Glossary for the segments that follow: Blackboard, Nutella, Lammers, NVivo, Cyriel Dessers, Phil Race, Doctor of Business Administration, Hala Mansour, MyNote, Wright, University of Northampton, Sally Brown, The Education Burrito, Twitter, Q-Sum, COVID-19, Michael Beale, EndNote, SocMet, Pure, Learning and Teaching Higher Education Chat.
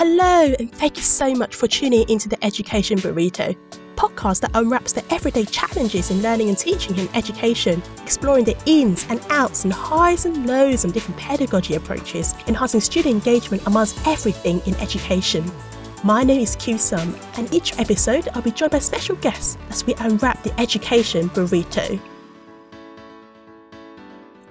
Hello, and thank you so much for tuning into the Education Burrito, podcast that unwraps the everyday challenges in learning and teaching in education, exploring the ins and outs and highs and lows and different pedagogy approaches, enhancing student engagement amongst everything in education. My name is Q-Sum, and each episode I'll be joined by special guests as we unwrap the Education Burrito.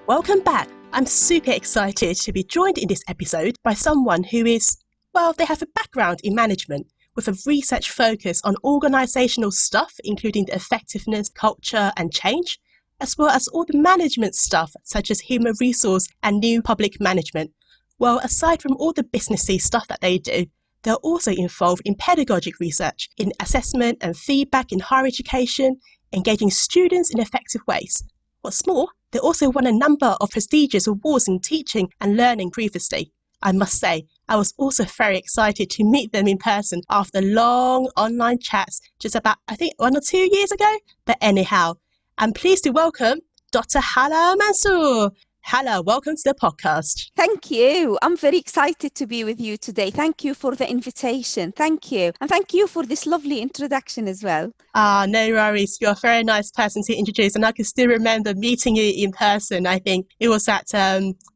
Welcome back. I'm super excited to be joined in this episode by someone who is, well, they have a background in management with a research focus on organisational stuff, including the effectiveness, culture and change, as well as all the management stuff such as human resource and new public management. Well, aside from all the businessy stuff that they do, they're also involved in pedagogic research, in assessment and feedback in higher education, engaging students in effective ways. What's more, they also won a number of prestigious awards in teaching and learning previously. I must say, I was also very excited to meet them in person after long online chats just about, I think, 1 or 2 years ago. But anyhow, I'm pleased to welcome Dr. Hala Mansour. Hala, welcome to the podcast. Thank you. I'm very excited to be with you today. Thank you for the invitation. Thank you. And thank you for this lovely introduction as well. No worries. You're a very nice person to introduce. And I can still remember meeting you in person. I think it was at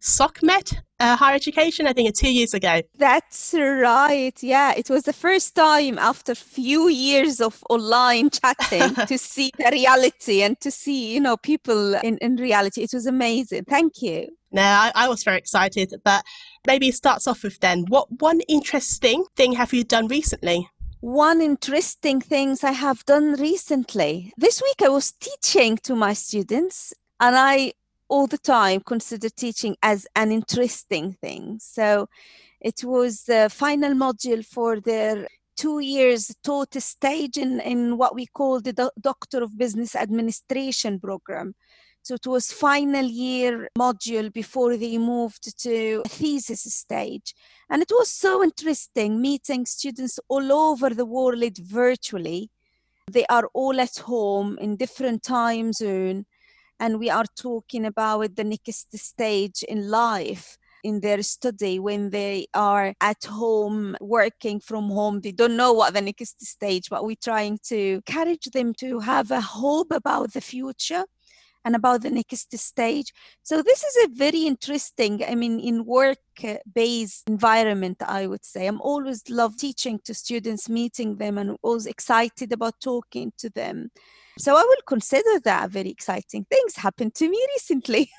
SocMet. Higher education, I think 2 years ago. That's right. Yeah, it was the first time after few years of online chatting to see the reality and to see, people in reality. It was amazing. Thank you. No, I was very excited, but maybe it starts off with then. What one interesting thing have you done recently? One interesting things I have done recently. This week I was teaching to my students, and I all the time consider teaching as an interesting thing. So it was the final module for their 2 years taught stage in what we call the Doctor of Business Administration program. So it was final year module before they moved to thesis stage. And it was so interesting meeting students all over the world virtually. They are all at home in different time zones. And we are talking about the next stage in life, in their study, when they are at home, working from home. They don't know what the next stage, but we're trying to encourage them to have a hope about the future and about the next stage. So this is a very interesting, in work-based environment, I would say. I'm always love teaching to students, meeting them, and always excited about talking to them. So I will consider that very exciting. Things happened to me recently.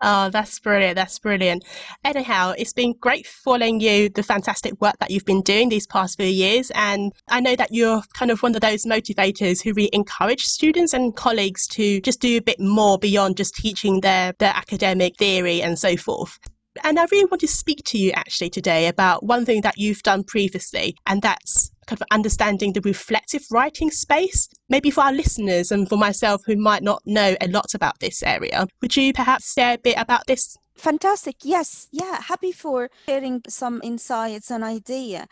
Oh, that's brilliant. That's brilliant. Anyhow, it's been great following you, the fantastic work that you've been doing these past few years. And I know that you're kind of one of those motivators who really encourage students and colleagues to just do a bit more beyond just teaching their academic theory and so forth. And I really want to speak to you actually today about one thing that you've done previously, and that's kind of understanding the reflective writing space. Maybe for our listeners and for myself who might not know a lot about this area, would you perhaps share a bit about this? Fantastic. Yes. Yeah. Happy for sharing some insights and idea.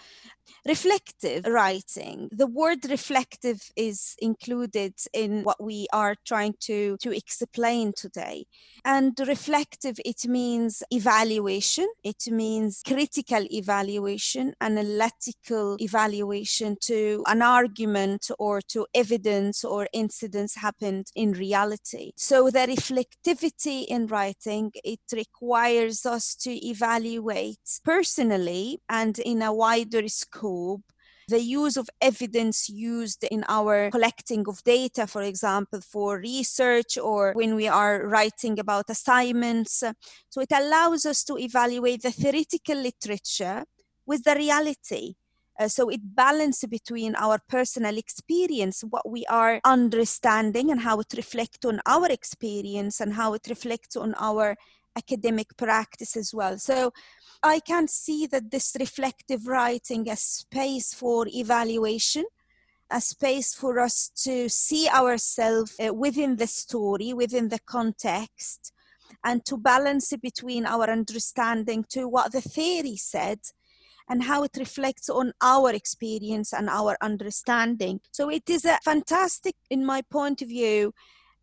Reflective writing. The word reflective is included in what we are trying to explain today. And reflective, it means evaluation. It means critical evaluation, analytical evaluation to an argument or to evidence or incidents happened in reality. So the reflectivity in writing, it requires us to evaluate personally and in a wider scope, the use of evidence used in our collecting of data, for example, for research or when we are writing about assignments. So it allows us to evaluate the theoretical literature with the reality. So it balances between our personal experience, what we are understanding and how it reflects on our experience and how it reflects on our academic practice as well. So I can see that this reflective writing as space for evaluation, a space for us to see ourselves within the story, within the context, and to balance between our understanding to what the theory said and how it reflects on our experience and our understanding. So it is a fantastic, in my point of view,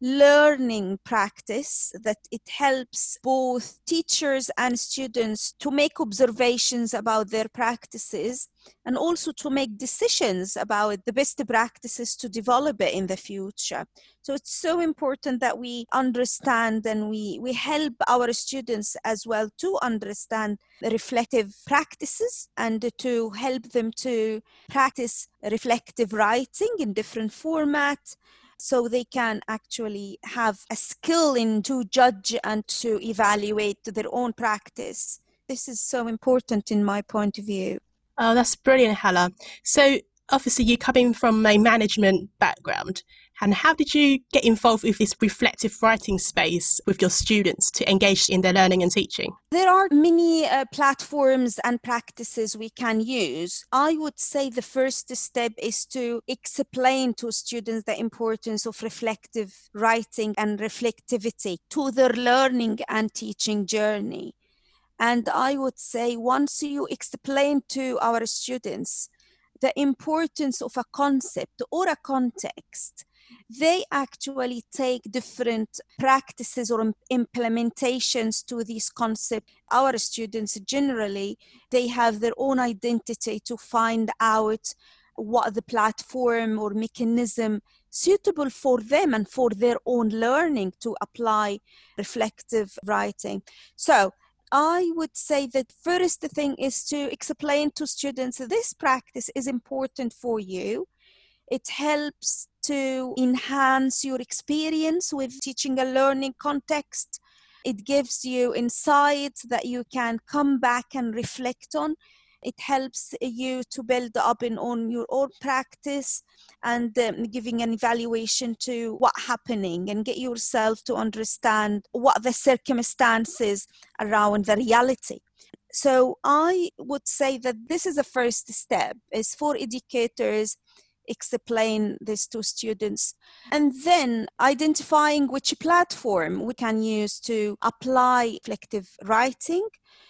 learning practice, that it helps both teachers and students to make observations about their practices and also to make decisions about the best practices to develop it in the future. So it's so important that we understand and we help our students as well to understand the reflective practices and to help them to practice reflective writing in different formats, so they can actually have a skill in to judge and to evaluate their own practice. This is so important in my point of view. Oh, that's brilliant, Hala. So obviously you're coming from a management background, and how did you get involved with this reflective writing space with your students to engage in their learning and teaching? There are many platforms and practices we can use. I would say the first step is to explain to students the importance of reflective writing and reflectivity to their learning and teaching journey. And I would say once you explain to our students the importance of a concept or a context, they actually take different practices or implementations to these concepts. Our students generally, they have their own identity to find out what the platform or mechanism suitable for them and for their own learning to apply reflective writing. So I would say that first thing is to explain to students that this practice is important for you. It helps to enhance your experience with teaching and learning context. It gives you insights that you can come back and reflect on. It helps you to build up on your own practice and giving an evaluation to what's happening and get yourself to understand what the circumstances around the reality. So I would say that this is the first step, is for educators explain this to students, and then identifying which platform we can use to apply reflective writing.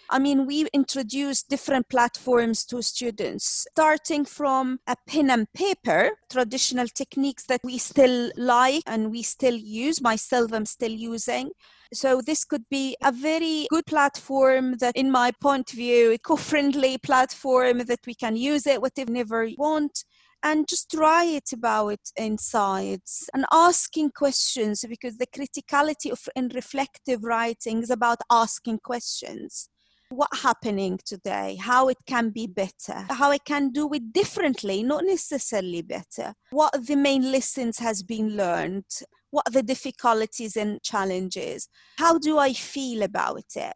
I mean, we introduce different platforms to students, starting from a pen and paper, traditional techniques that we still like and we still use. Myself, I'm still using. So this could be a very good platform that, in my point of view, eco-friendly platform that we can use it whatever you want. And just write about it inside and asking questions, because the criticality of reflective writing is about asking questions. What's happening today? How it can be better? How I can do it differently, not necessarily better? What the main lessons has been learned? What the difficulties and challenges? How do I feel about it?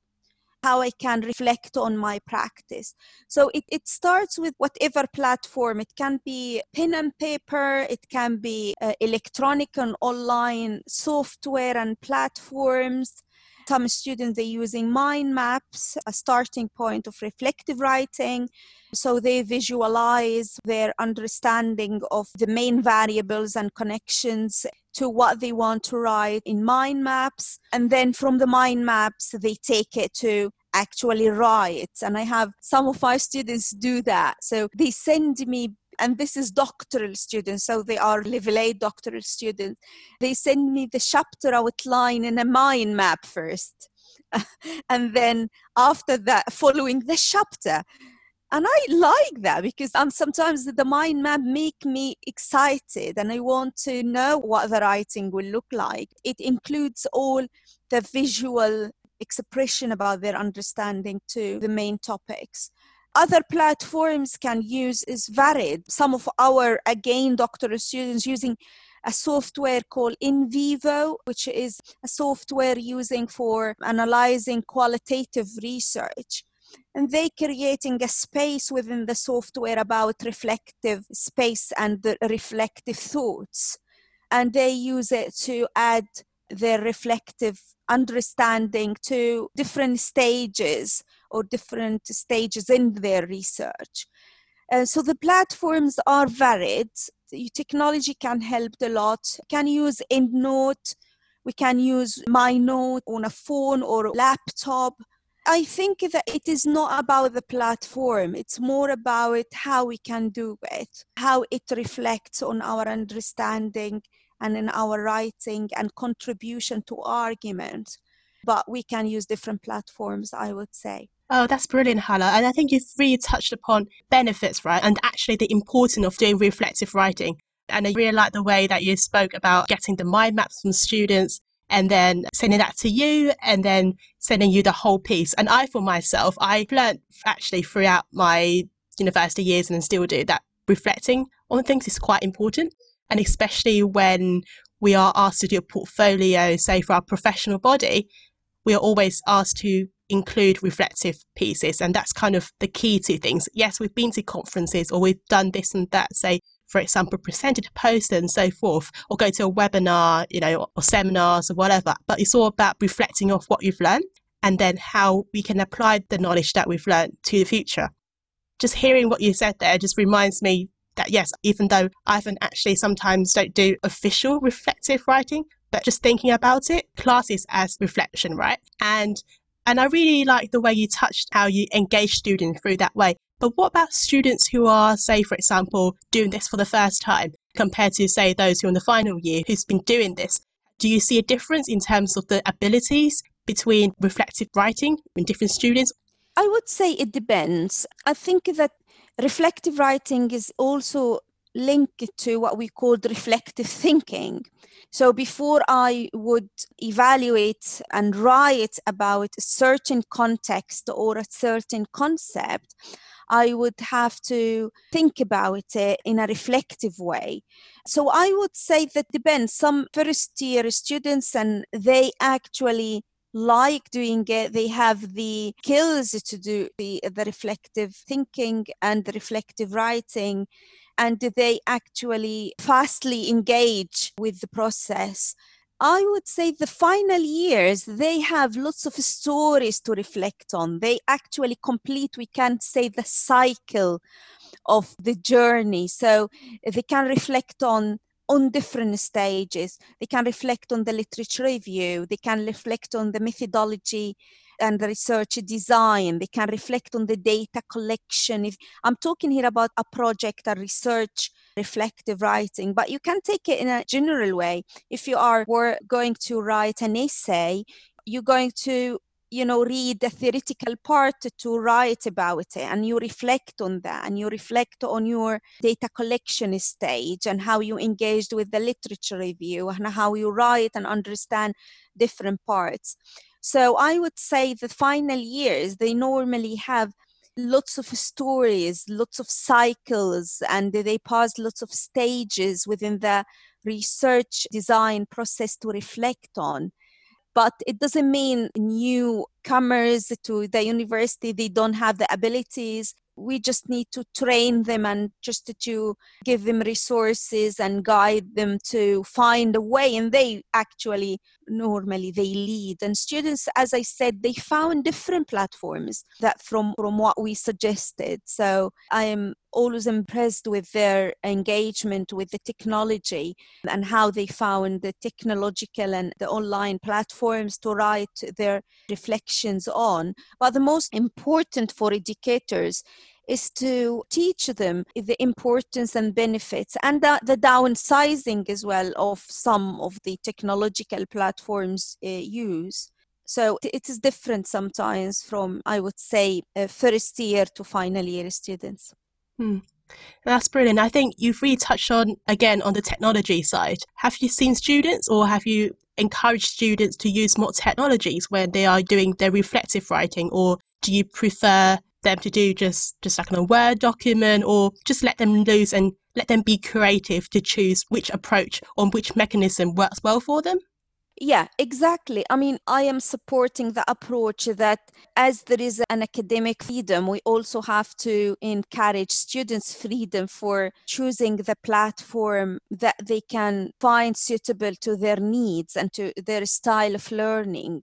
How I can reflect on my practice. So it starts with whatever platform. It can be pen and paper, it can be electronic and online software and platforms. Some students, they're using mind maps, a starting point of reflective writing. So they visualize their understanding of the main variables and connections to what they want to write in mind maps. And then from the mind maps, they take it to actually write. And I have some of my students do that. So they send me, and this is doctoral students, so they are level A doctoral students. They send me the chapter outline in a mind map first. And then after that, following the chapter. And I like that, because sometimes the mind map make me excited and I want to know what the writing will look like. It includes all the visual expression about their understanding to the main topics. Other platforms can use is varied. Some of our, again, doctoral students using a software called NVivo, which is a software using for analyzing qualitative research. And they creating a space within the software about reflective space and the reflective thoughts. And they use it to add their reflective understanding to different stages or different stages in their research. So the platforms are varied. The technology can help a lot. You can use EndNote. We can use MyNote on a phone or a laptop. I think that it is not about the platform. It's more about how we can do it, how it reflects on our understanding and in our writing and contribution to argument. But we can use different platforms, I would say. Oh, that's brilliant, Hala. And I think you've really touched upon benefits, right? And actually the importance of doing reflective writing. And I really like the way that you spoke about getting the mind maps from students and then sending that to you and then sending you the whole piece. And I, for myself, I've learned actually throughout my university years and still do that reflecting on things is quite important. And especially when we are asked to do a portfolio, say for our professional body, we are always asked to include reflective pieces. And that's kind of the key to things. Yes, we've been to conferences or we've done this and that, say, for example, presented a poster and so forth, or go to a webinar, or seminars or whatever. But it's all about reflecting off what you've learned and then how we can apply the knowledge that we've learned to the future. Just hearing what you said there just reminds me that, yes, even though I actually sometimes don't do official reflective writing, but just thinking about it, classes as reflection, right? And I really like the way you touched how you engage students through that way. But what about students who are, say, for example, doing this for the first time compared to, say, those who are in the final year who's been doing this? Do you see a difference in terms of the abilities between reflective writing in different students? I would say it depends. I think that reflective writing is also linked to what we called reflective thinking. So before I would evaluate and write about a certain context or a certain concept, I would have to think about it in a reflective way. So I would say that depends. Some first-year students, and they actually like doing it, they have the skills to do the reflective thinking and the reflective writing, and they actually fastly engage with the process. I would say the final years, they have lots of stories to reflect on. They actually complete, we can say, the cycle of the journey. So they can reflect on different stages. They can reflect on the literature review, they can reflect on the methodology and the research design, they can reflect on the data collection. If I'm talking here about a project, a research, reflective writing, but you can take it in a general way. If you were going to write an essay, you're going to read the theoretical part to write about it, and you reflect on that, and you reflect on your data collection stage and how you engaged with the literature review and how you write and understand different parts. So I would say the final years, they normally have lots of stories, lots of cycles, and they pass lots of stages within the research design process to reflect on. But it doesn't mean newcomers to the university, they don't have the abilities. We just need to train them and just to give them resources and guide them to find a way. And they actually, normally they lead. And students, as I said, they found different platforms that from what we suggested. So I am always impressed with their engagement with the technology and how they found the technological and the online platforms to write their reflections on. But the most important for educators is to teach them the importance and benefits and the downsizing as well of some of the technological platforms use. So it is different sometimes from, I would say, first year to final year students. That's brilliant. I think you've really touched on, again, on the technology side. Have you seen students or have you encouraged students to use more technologies when they are doing their reflective writing, or do you prefer them to do just like on a Word document, or just let them loose and let them be creative to choose which approach or which mechanism works well for them? Yeah, exactly. I mean, I am supporting the approach that as there is an academic freedom, we also have to encourage students' freedom for choosing the platform that they can find suitable to their needs and to their style of learning.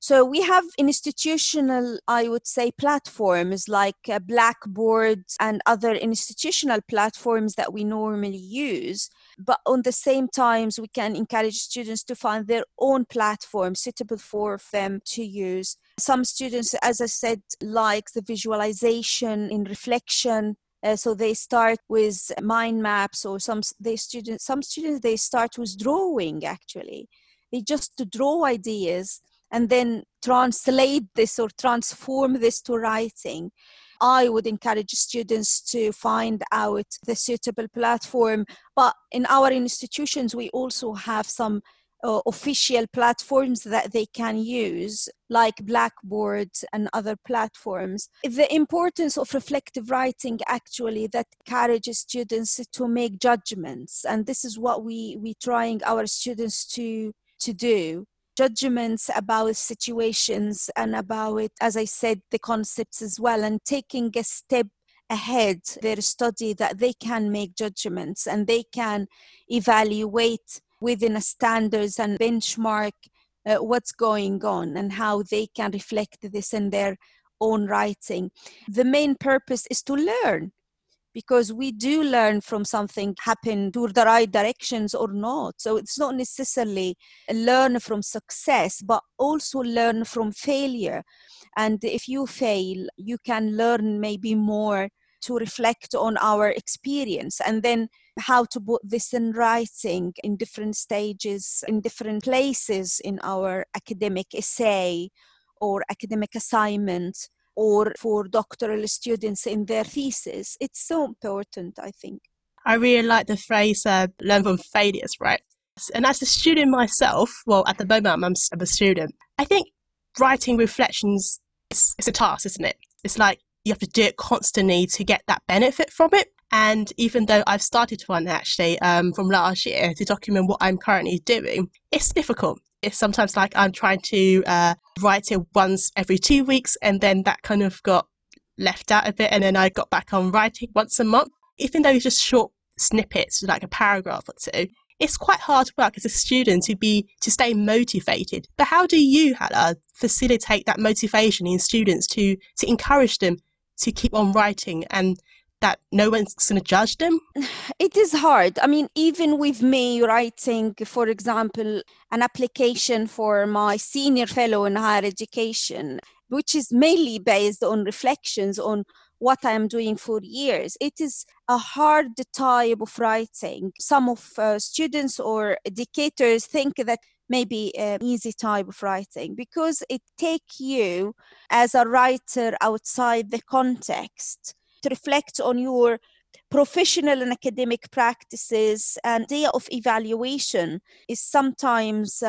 So we have institutional, I would say, platforms like Blackboard and other institutional platforms that we normally use. But on the same times, we can encourage students to find their own platform suitable for them to use. Some students, as I said, like the visualization in reflection. So they start with mind maps, or some students they start with drawing. Actually, they just draw ideas and then translate this or transform this to writing. I would encourage students to find out the suitable platform, but in our institutions we also have some official platforms that they can use, like Blackboard and other platforms. The importance of reflective writing, actually, that encourages students to make judgments, and this is what we trying our students to do. Judgments about situations and about, as I said, the concepts as well, and taking a step ahead their study that they can make judgments and they can evaluate within a standards and benchmark what's going on and how they can reflect this in their own writing. The main purpose is to learn, because we do learn from something happened to the right directions or not. So it's not necessarily learn from success, but also learn from failure. And if you fail, you can learn maybe more to reflect on our experience, and then how to put this in writing in different stages, in different places in our academic essay or academic assignment, or for doctoral students in their thesis. It's so important, I think. I really like the phrase, learn from failures, right? And as a student myself, well, at the moment I'm a student, I think writing reflections, it's a task, isn't it? It's like you have to do it constantly to get that benefit from it. And even though I've started one actually from last year to document what I'm currently doing, it's difficult. It's sometimes like I'm trying to write it once every 2 weeks, and then that kind of got left out a bit, and then I got back on writing once a month. Even though it's just short snippets, like a paragraph or two, it's quite hard work as a student to stay motivated. But how do you, Hala, facilitate that motivation in students to encourage them to keep on writing, and that no one's going to judge them? It is hard. I mean, even with me writing, for example, an application for my senior fellow in higher education, which is mainly based on reflections on what I am doing for years, it is a hard type of writing. Some of students or educators think that maybe an easy type of writing, because it takes you as a writer outside the context to reflect on your professional and academic practices, and the idea of evaluation is sometimes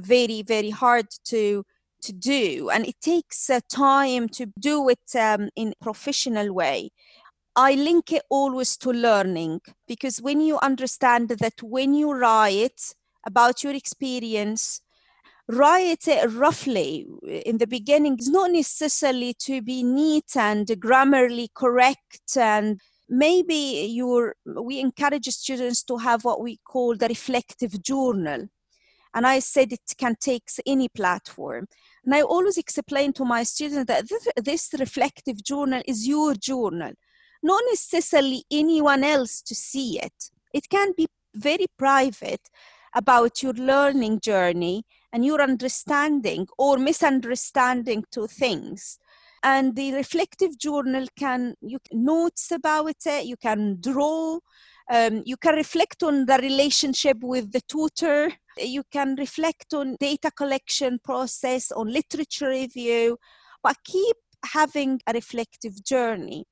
very, very hard to do, and it takes time to do it in a professional way. I link it always to learning, because when you understand that when you write about your experience, write it roughly in the beginning. It's not necessarily to be neat and grammarly correct, and maybe we encourage students to have what we call the reflective journal. And I said it can take any platform. And I always explain to my students that this reflective journal is your journal, not necessarily anyone else to see it. It can be very private about your learning journey and your understanding or misunderstanding to things. And the reflective journal can, you can notes about it, you can draw, you can reflect on the relationship with the tutor, you can reflect on data collection process, on literature review, but keep having a reflective journey.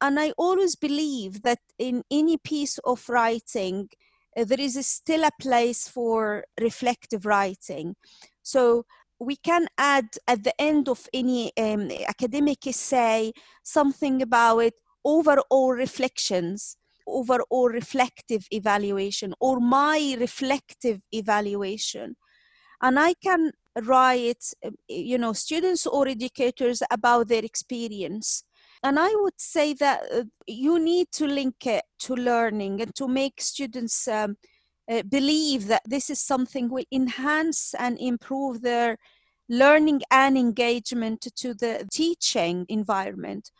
And I always believe that in any piece of writing, there is still a place for reflective writing. So we can add at the end of any academic essay something about it, overall reflections, overall reflective evaluation, or my reflective evaluation. And I can write, you know, students or educators about their experience. And I would say that you need to link it to learning and to make students believe that this is something will enhance and improve their learning and engagement to the teaching environment.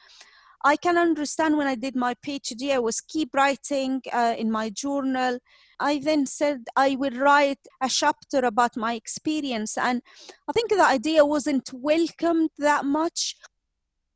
I can understand when I did my PhD, I was keep writing in my journal. I then said I will write a chapter about my experience. And I think the idea wasn't welcomed that much.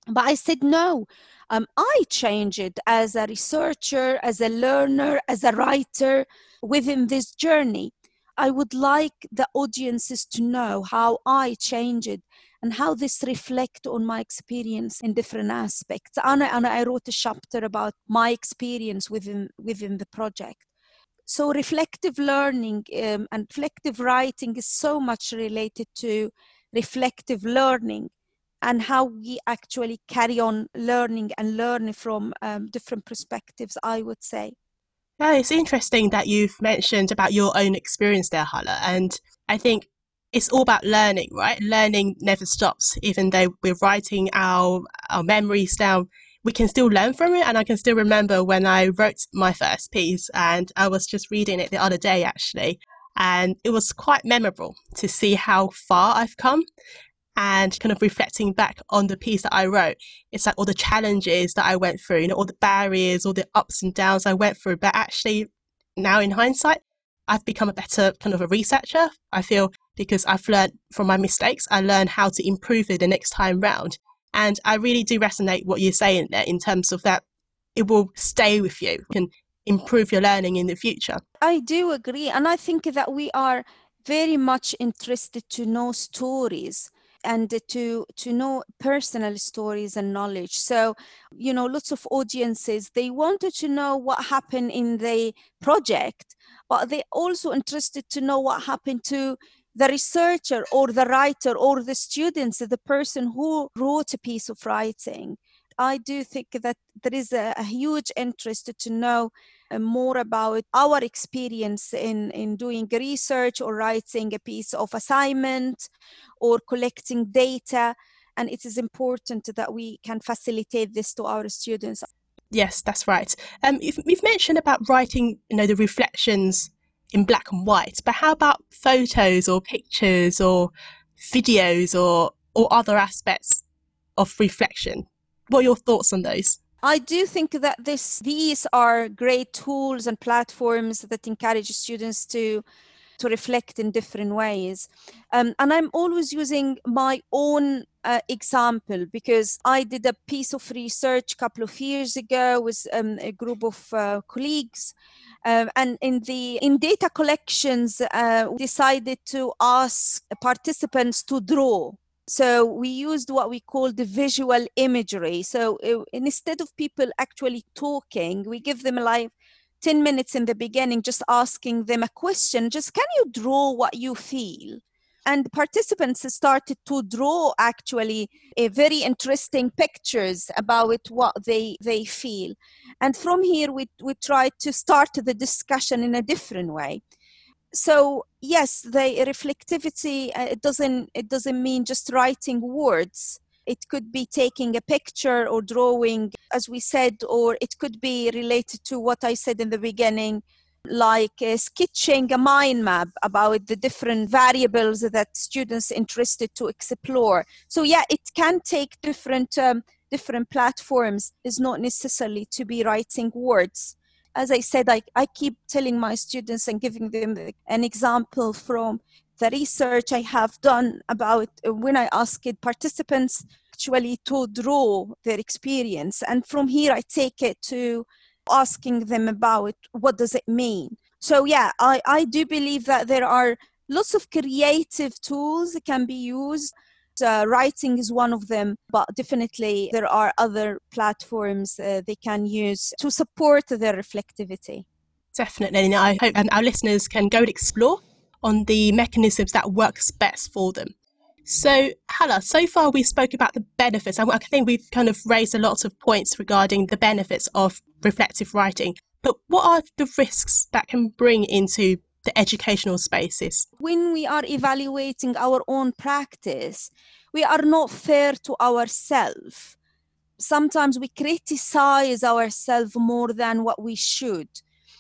But I said, no, I change it as a researcher, as a learner, as a writer within this journey. I would like the audiences to know how I change it and how this reflects on my experience in different aspects. And I wrote a chapter about my experience within the project. So reflective learning and reflective writing is so much related to reflective learning and how we actually carry on learning and learn from different perspectives, I would say. Yeah, it's interesting that you've mentioned about your own experience there, Hala. And I think it's all about learning, right? Learning never stops. Even though we're writing our memories down, we can still learn from it. And I can still remember when I wrote my first piece, and I was just reading it the other day, actually. And it was quite memorable to see how far I've come. And kind of reflecting back on the piece that I wrote, it's like all the challenges that I went through, all the barriers, all the ups and downs I went through. But actually, now in hindsight, I've become a better kind of a researcher, I feel, because I've learned from my mistakes. I learned how to improve it the next time round. And I really do resonate what you're saying there in terms of that it will stay with you and improve your learning in the future. I do agree. And I think that we are very much interested to know stories and to know personal stories and knowledge. So, lots of audiences, they wanted to know what happened in the project, but they also interested to know what happened to the researcher or the writer or the students, the person who wrote a piece of writing. I do think that there is a huge interest to know more about our experience in doing research or writing a piece of assignment or collecting data. And it is important that we can facilitate this to our students. Yes, that's right. You've mentioned about writing, the reflections in black and white, but how about photos or pictures or videos or other aspects of reflection? What are your thoughts on those? I do think that these are great tools and platforms that encourage students to reflect in different ways. And I'm always using my own example, because I did a piece of research a couple of years ago with a group of colleagues. And in data collections, we decided to ask participants to draw. So we used what we call the visual imagery. So instead of people actually talking, we give them like 10 minutes in the beginning, just asking them a question, just can you draw what you feel? And participants started to draw actually a very interesting pictures about what they feel. And from here, we tried to start the discussion in a different way. So yes, the reflectivity, it doesn't mean just writing words. It could be taking a picture or drawing, as we said, or it could be related to what I said in the beginning, like sketching a mind map about the different variables that students are interested to explore. So yeah, it can take different platforms. It's not necessarily to be writing words. As I said, I keep telling my students and giving them an example from the research I have done about when I asked participants actually to draw their experience. And from here, I take it to asking them about what does it mean. So yeah, I do believe that there are lots of creative tools that can be used. Writing is one of them, but definitely there are other platforms they can use to support their reflectivity. Definitely. And I hope our listeners can go and explore on the mechanisms that works best for them. So, Hala, so far we spoke about the benefits. I think we've kind of raised a lot of points regarding the benefits of reflective writing. But what are the risks that can bring into the educational spaces? When we are evaluating our own practice, we are not fair to ourselves. Sometimes we criticize ourselves more than what we should.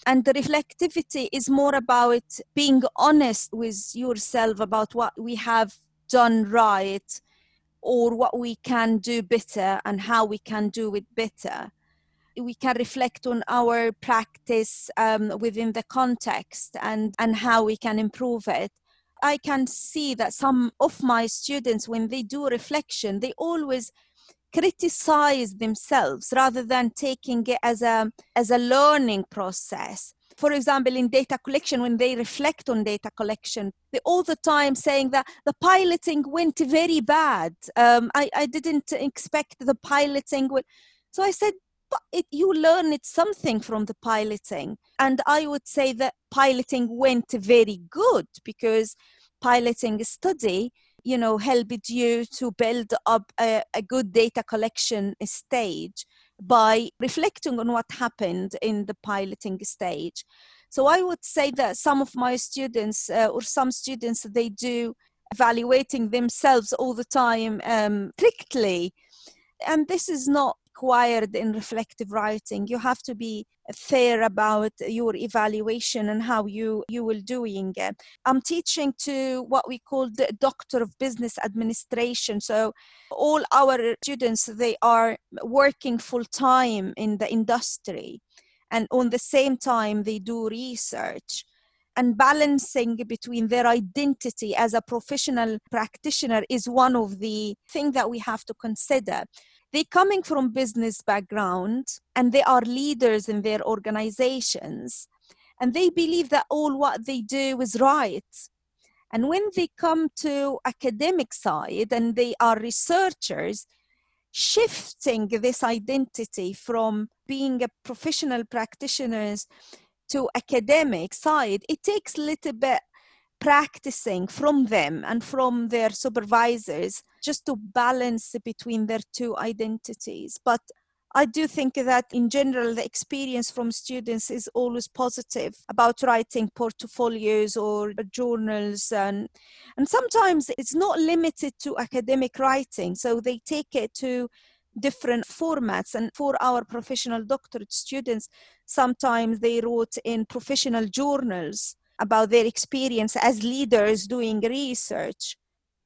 And the reflectivity is more about being honest with yourself about what we have done right or what we can do better and how we can do it better. We can reflect on our practice within the context and how we can improve it. I can see that some of my students, when they do reflection, they always criticize themselves rather than taking it as a learning process. For example, in data collection, when they reflect on data collection, they all the time saying that the piloting went very bad. I didn't expect the piloting. So I said, but you learned something from the piloting. And I would say that piloting went very good because piloting study, you know, helped you to build up a good data collection stage by reflecting on what happened in the piloting stage. So I would say that some of my students or some students, they do evaluating themselves all the time strictly. And this is not required in reflective writing. You have to be fair about your evaluation and how you will doing it. I'm teaching to what we call the Doctor of Business Administration. So all our students, they are working full time in the industry, and on the same time they do research, and balancing between their identity as a professional practitioner is one of the things that we have to consider. They're coming from business background and they are leaders in their organizations, and they believe that all what they do is right. And when they come to academic side and they are researchers, shifting this identity from being a professional practitioners to academic side, it takes a little bit practicing from them and from their supervisors just to balance between their two identities. But I do think that in general, the experience from students is always positive about writing portfolios or journals. And sometimes it's not limited to academic writing. So they take it to different formats. And for our professional doctorate students, sometimes they wrote in professional journals about their experience as leaders doing research.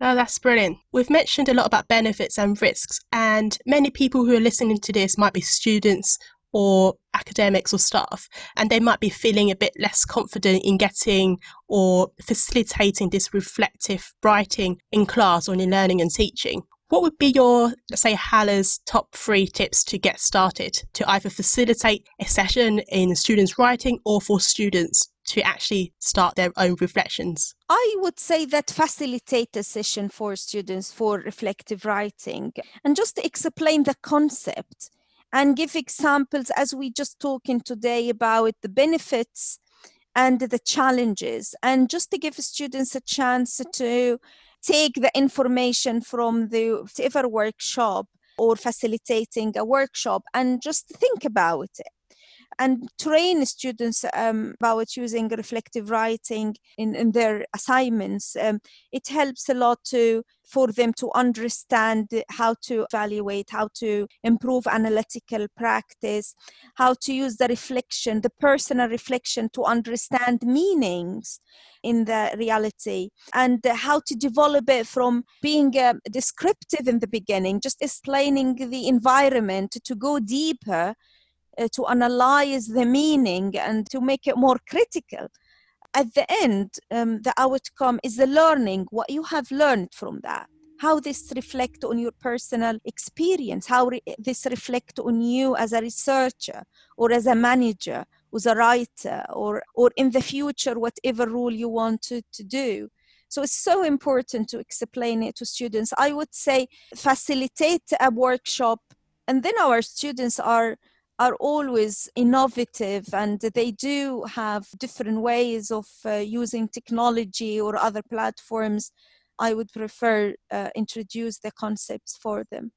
Oh, that's brilliant. We've mentioned a lot about benefits and risks, and many people who are listening to this might be students or academics or staff, and they might be feeling a bit less confident in getting or facilitating this reflective writing in class or in learning and teaching. What would be your, let's say, Hala's top 3 tips to get started to either facilitate a session in students' writing or for students to actually start their own reflections? I would say that facilitate a session for students for reflective writing and just explain the concept and give examples as we just talking today about the benefits and the challenges, and just to give students a chance to take the information from the whatever workshop or facilitating a workshop and just think about it, and train students about using reflective writing in their assignments. It helps a lot for them to understand how to evaluate, how to improve analytical practice, how to use the reflection, the personal reflection, to understand meanings in the reality, and how to develop it from being descriptive in the beginning, just explaining the environment, to go deeper, to analyze the meaning and to make it more critical. At the end, the outcome is the learning, what you have learned from that, how this reflects on your personal experience, how this reflects on you as a researcher or as a manager, as a writer, or in the future, whatever role you want to do. So it's so important to explain it to students. I would say facilitate a workshop, and then our students are always innovative, and they do have different ways of using technology or other platforms. I would prefer introduce the concepts for them.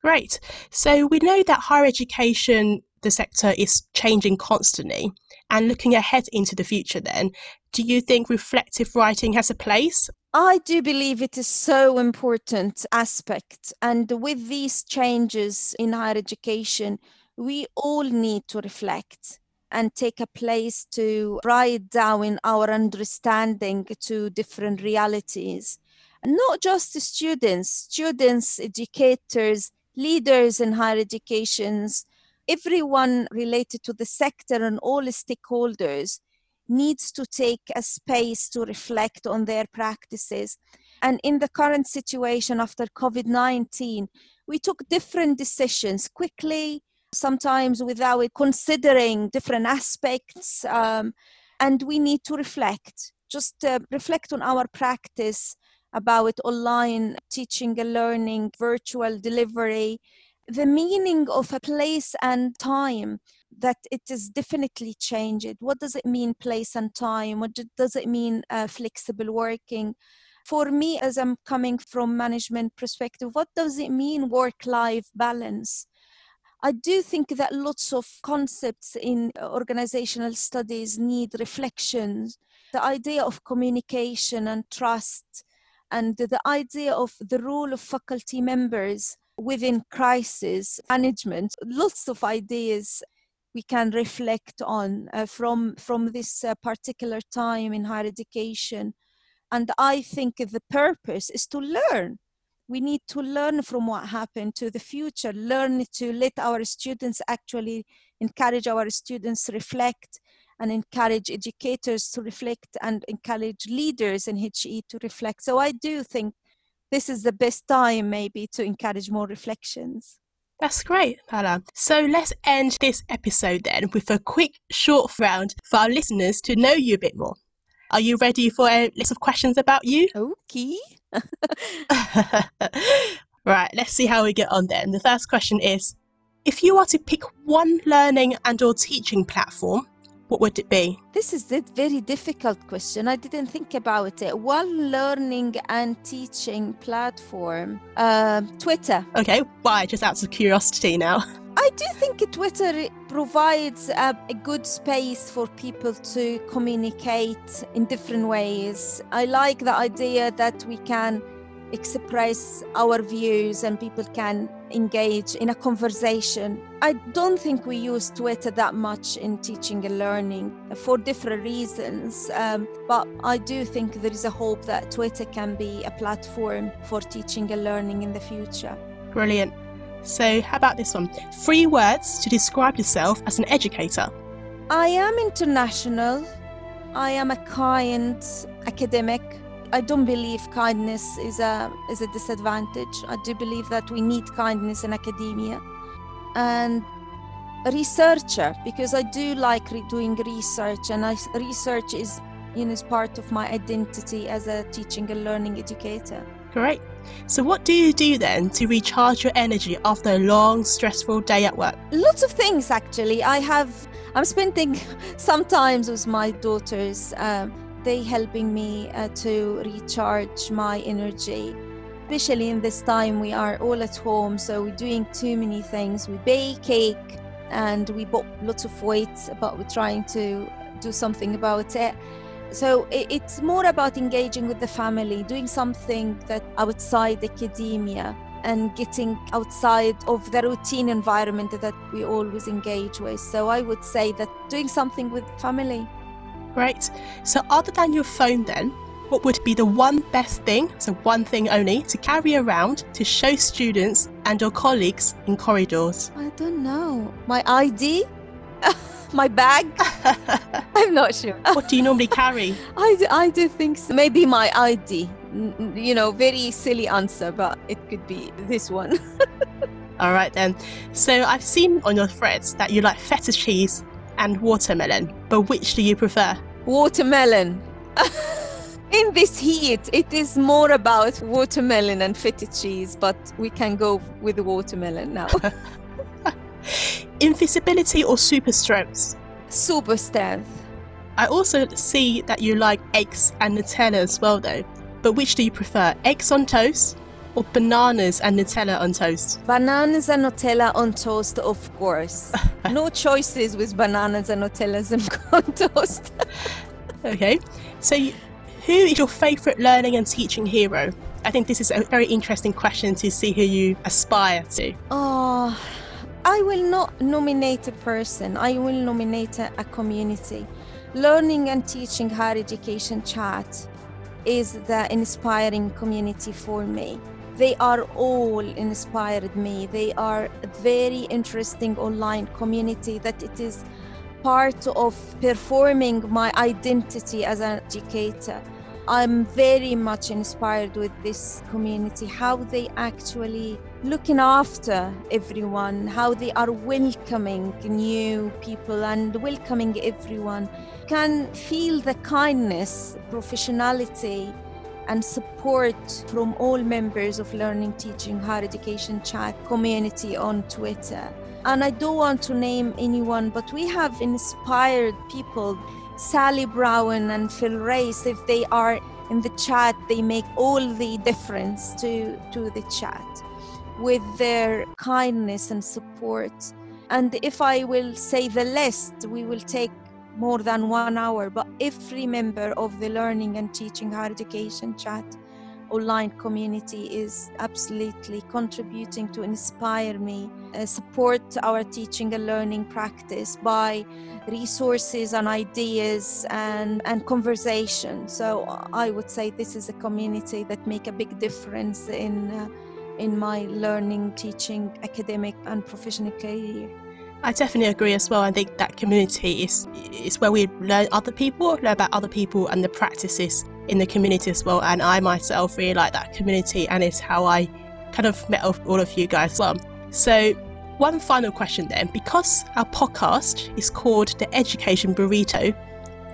Great. So we know that higher education, the sector, is changing constantly, and looking ahead into the future then, do you think reflective writing has a place? I do believe it is so important aspect, and with these changes in higher education, we all need to reflect and take a place to write down our understanding to different realities. And not just the students, educators, leaders in higher education, everyone related to the sector and all stakeholders needs to take a space to reflect on their practices. And in the current situation after COVID-19, we took different decisions quickly, sometimes without considering different aspects, and we need to reflect, just reflect on our practice about online teaching and learning, virtual delivery, the meaning of a place and time, that it is definitely changed. What does it mean, place and time? What does it mean, flexible working? For me, as I'm coming from management perspective, what does it mean, work-life balance? I do think that lots of concepts in organizational studies need reflections. The idea of communication and trust, and the idea of the role of faculty members within crisis management, lots of ideas we can reflect on from this particular time in higher education. And I think the purpose is to learn. We need to learn from what happened to the future, learn to let our students actually encourage our students to reflect, and encourage educators to reflect, and encourage leaders in HE to reflect. So I do think this is the best time maybe to encourage more reflections. That's great, Hala. So let's end this episode then with a quick short round for our listeners to know you a bit more. Are you ready for a list of questions about you? Okay. Right, let's see how we get on then. The first question is, if you are to pick one learning and or teaching platform, what would it be? This is a very difficult question. I didn't think about it. One learning and teaching platform, Twitter. Okay, why? Just out of curiosity now. I do think Twitter provides a good space for people to communicate in different ways. I like the idea that we can express our views and people can engage in a conversation. I don't think we use Twitter that much in teaching and learning for different reasons, but I do think there is a hope that Twitter can be a platform for teaching and learning in the future. Brilliant. So how about this one? 3 words to describe yourself as an educator. I am international. I am a kind academic. I don't believe kindness is a disadvantage. I do believe that we need kindness in academia. And a researcher, because I do like doing research, and research is part of my identity as a teaching and learning educator. Great. So what do you do then to recharge your energy after a long, stressful day at work? Lots of things, actually. I'm spending sometimes with my daughters. They helping me to recharge my energy, especially in this time we are all at home, so we're doing too many things. We bake cake and we bought lots of weight, but we're trying to do something about it. So it's more about engaging with the family, doing something that outside academia and getting outside of the routine environment that we always engage with. So I would say that doing something with family. Great. So other than your phone then, what would be the one best thing, so one thing only, to carry around to show students and your colleagues in corridors? I don't know. My ID? My bag? I'm not sure. What do you normally carry? I do think so. Maybe my ID. Very silly answer, but it could be this one. All right then. So I've seen on your threads that you like feta cheese and watermelon, but which do you prefer? Watermelon. In this heat, it is more about watermelon and feta cheese, but we can go with the watermelon now. Invisibility or super strength? Super strength. I also see that you like eggs and Nutella as well though, but which do you prefer? Eggs on toast or bananas and Nutella on toast? Bananas and Nutella on toast, of course. No choices with bananas and Nutellas on toast. Okay, so who is your favourite learning and teaching hero? I think this is a very interesting question to see who you aspire to. Oh, I will not nominate a person. I will nominate a community. Learning and Teaching Higher Education Chat is the inspiring community for me. They are all inspired me. They are a very interesting online community that it is part of performing my identity as an educator. I'm very much inspired with this community, how they actually looking after everyone, how they are welcoming new people and welcoming everyone, can feel the kindness, professionality, and support from all members of Learning, Teaching, Higher Education Chat community on Twitter. And I don't want to name anyone, but we have inspired people. Sally Brown and Phil Race, if they are in the chat, they make all the difference to the chat with their kindness and support. And if I will say the list, we will take more than 1 hour, but every member of the Learning and Teaching Higher Education Chat online community is absolutely contributing to inspire me, support our teaching and learning practice by resources and ideas and conversation. So I would say this is a community that make a big difference in my learning, teaching, academic and professional career. I definitely agree as well. I think that community is where we learn about other people and the practices in the community as well. And I myself really like that community, and it's how I kind of met all of you guys as well. So one final question then, because our podcast is called The Education Burrito,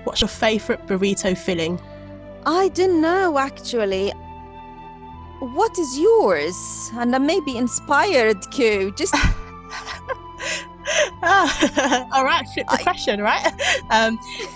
what's your favourite burrito filling? I don't know actually. What is yours? And I may be inspired, Q. Just... All right, flip the question, right?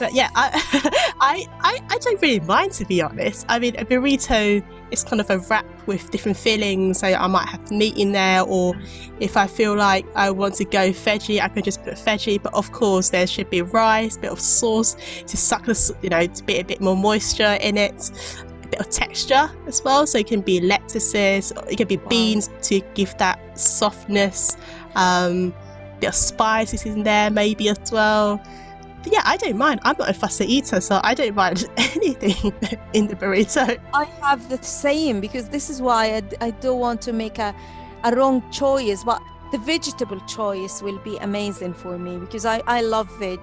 But yeah, I don't really mind, to be honest. I mean, a burrito is kind of a wrap with different fillings, so I might have meat in there, or if I feel like I want to go veggie, I can just put veggie. But of course, there should be rice, a bit of sauce to suck the, you know, to be a bit more moisture in it, a bit of texture as well. So it can be lettuces, it can be beans to give that softness. Bit of spices in there maybe as well. But yeah, I don't mind. I'm not a fussy eater, so I don't mind anything in the burrito. I have the same, because this is why I don't want to make a wrong choice, but the vegetable choice will be amazing for me, because I love veg,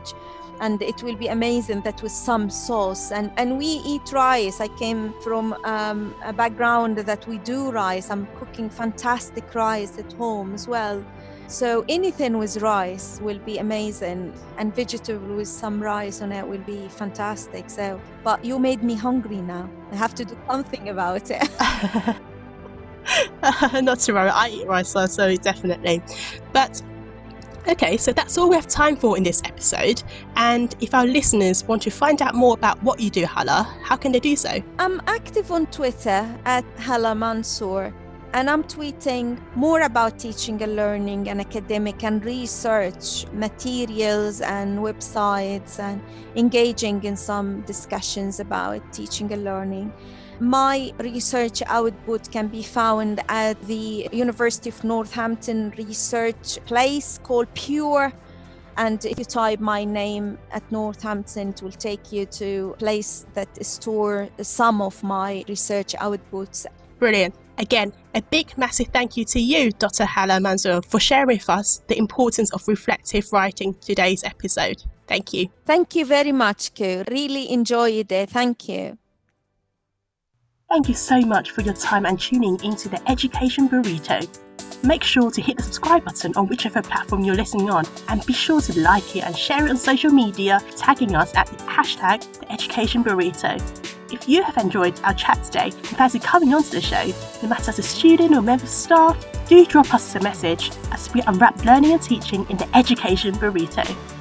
and it will be amazing that with some sauce. And we eat rice. I came from a background that we do rice. I'm cooking fantastic rice at home as well. So anything with rice will be amazing, and vegetable with some rice on it will be fantastic. So, but you made me hungry now. I have to do something about it. Not to worry, I eat rice, so definitely. But okay, so that's all we have time for in this episode. And if our listeners want to find out more about what you do, Hala, how can they do so? I'm active on Twitter at Hala Mansour. And I'm tweeting more about teaching and learning and academic and research materials and websites, and engaging in some discussions about teaching and learning. My research output can be found at the University of Northampton research place called Pure. And if you type my name at Northampton, it will take you to a place that stores some of my research outputs. Brilliant. Again, a big, massive thank you to you, Dr. Hala Mansour, for sharing with us the importance of reflective writing today's episode. Thank you. Thank you very much, Ku. Really enjoyed it. Thank you. Thank you so much for your time and tuning into the Education Burrito. Make sure to hit the subscribe button on whichever platform you're listening on, and be sure to like it and share it on social media, tagging us at the hashtag #TheEducationBurrito. If you have enjoyed our chat today and fancy coming onto the show, no matter as a student or member of staff, do drop us a message as we unwrap learning and teaching in the Education Burrito.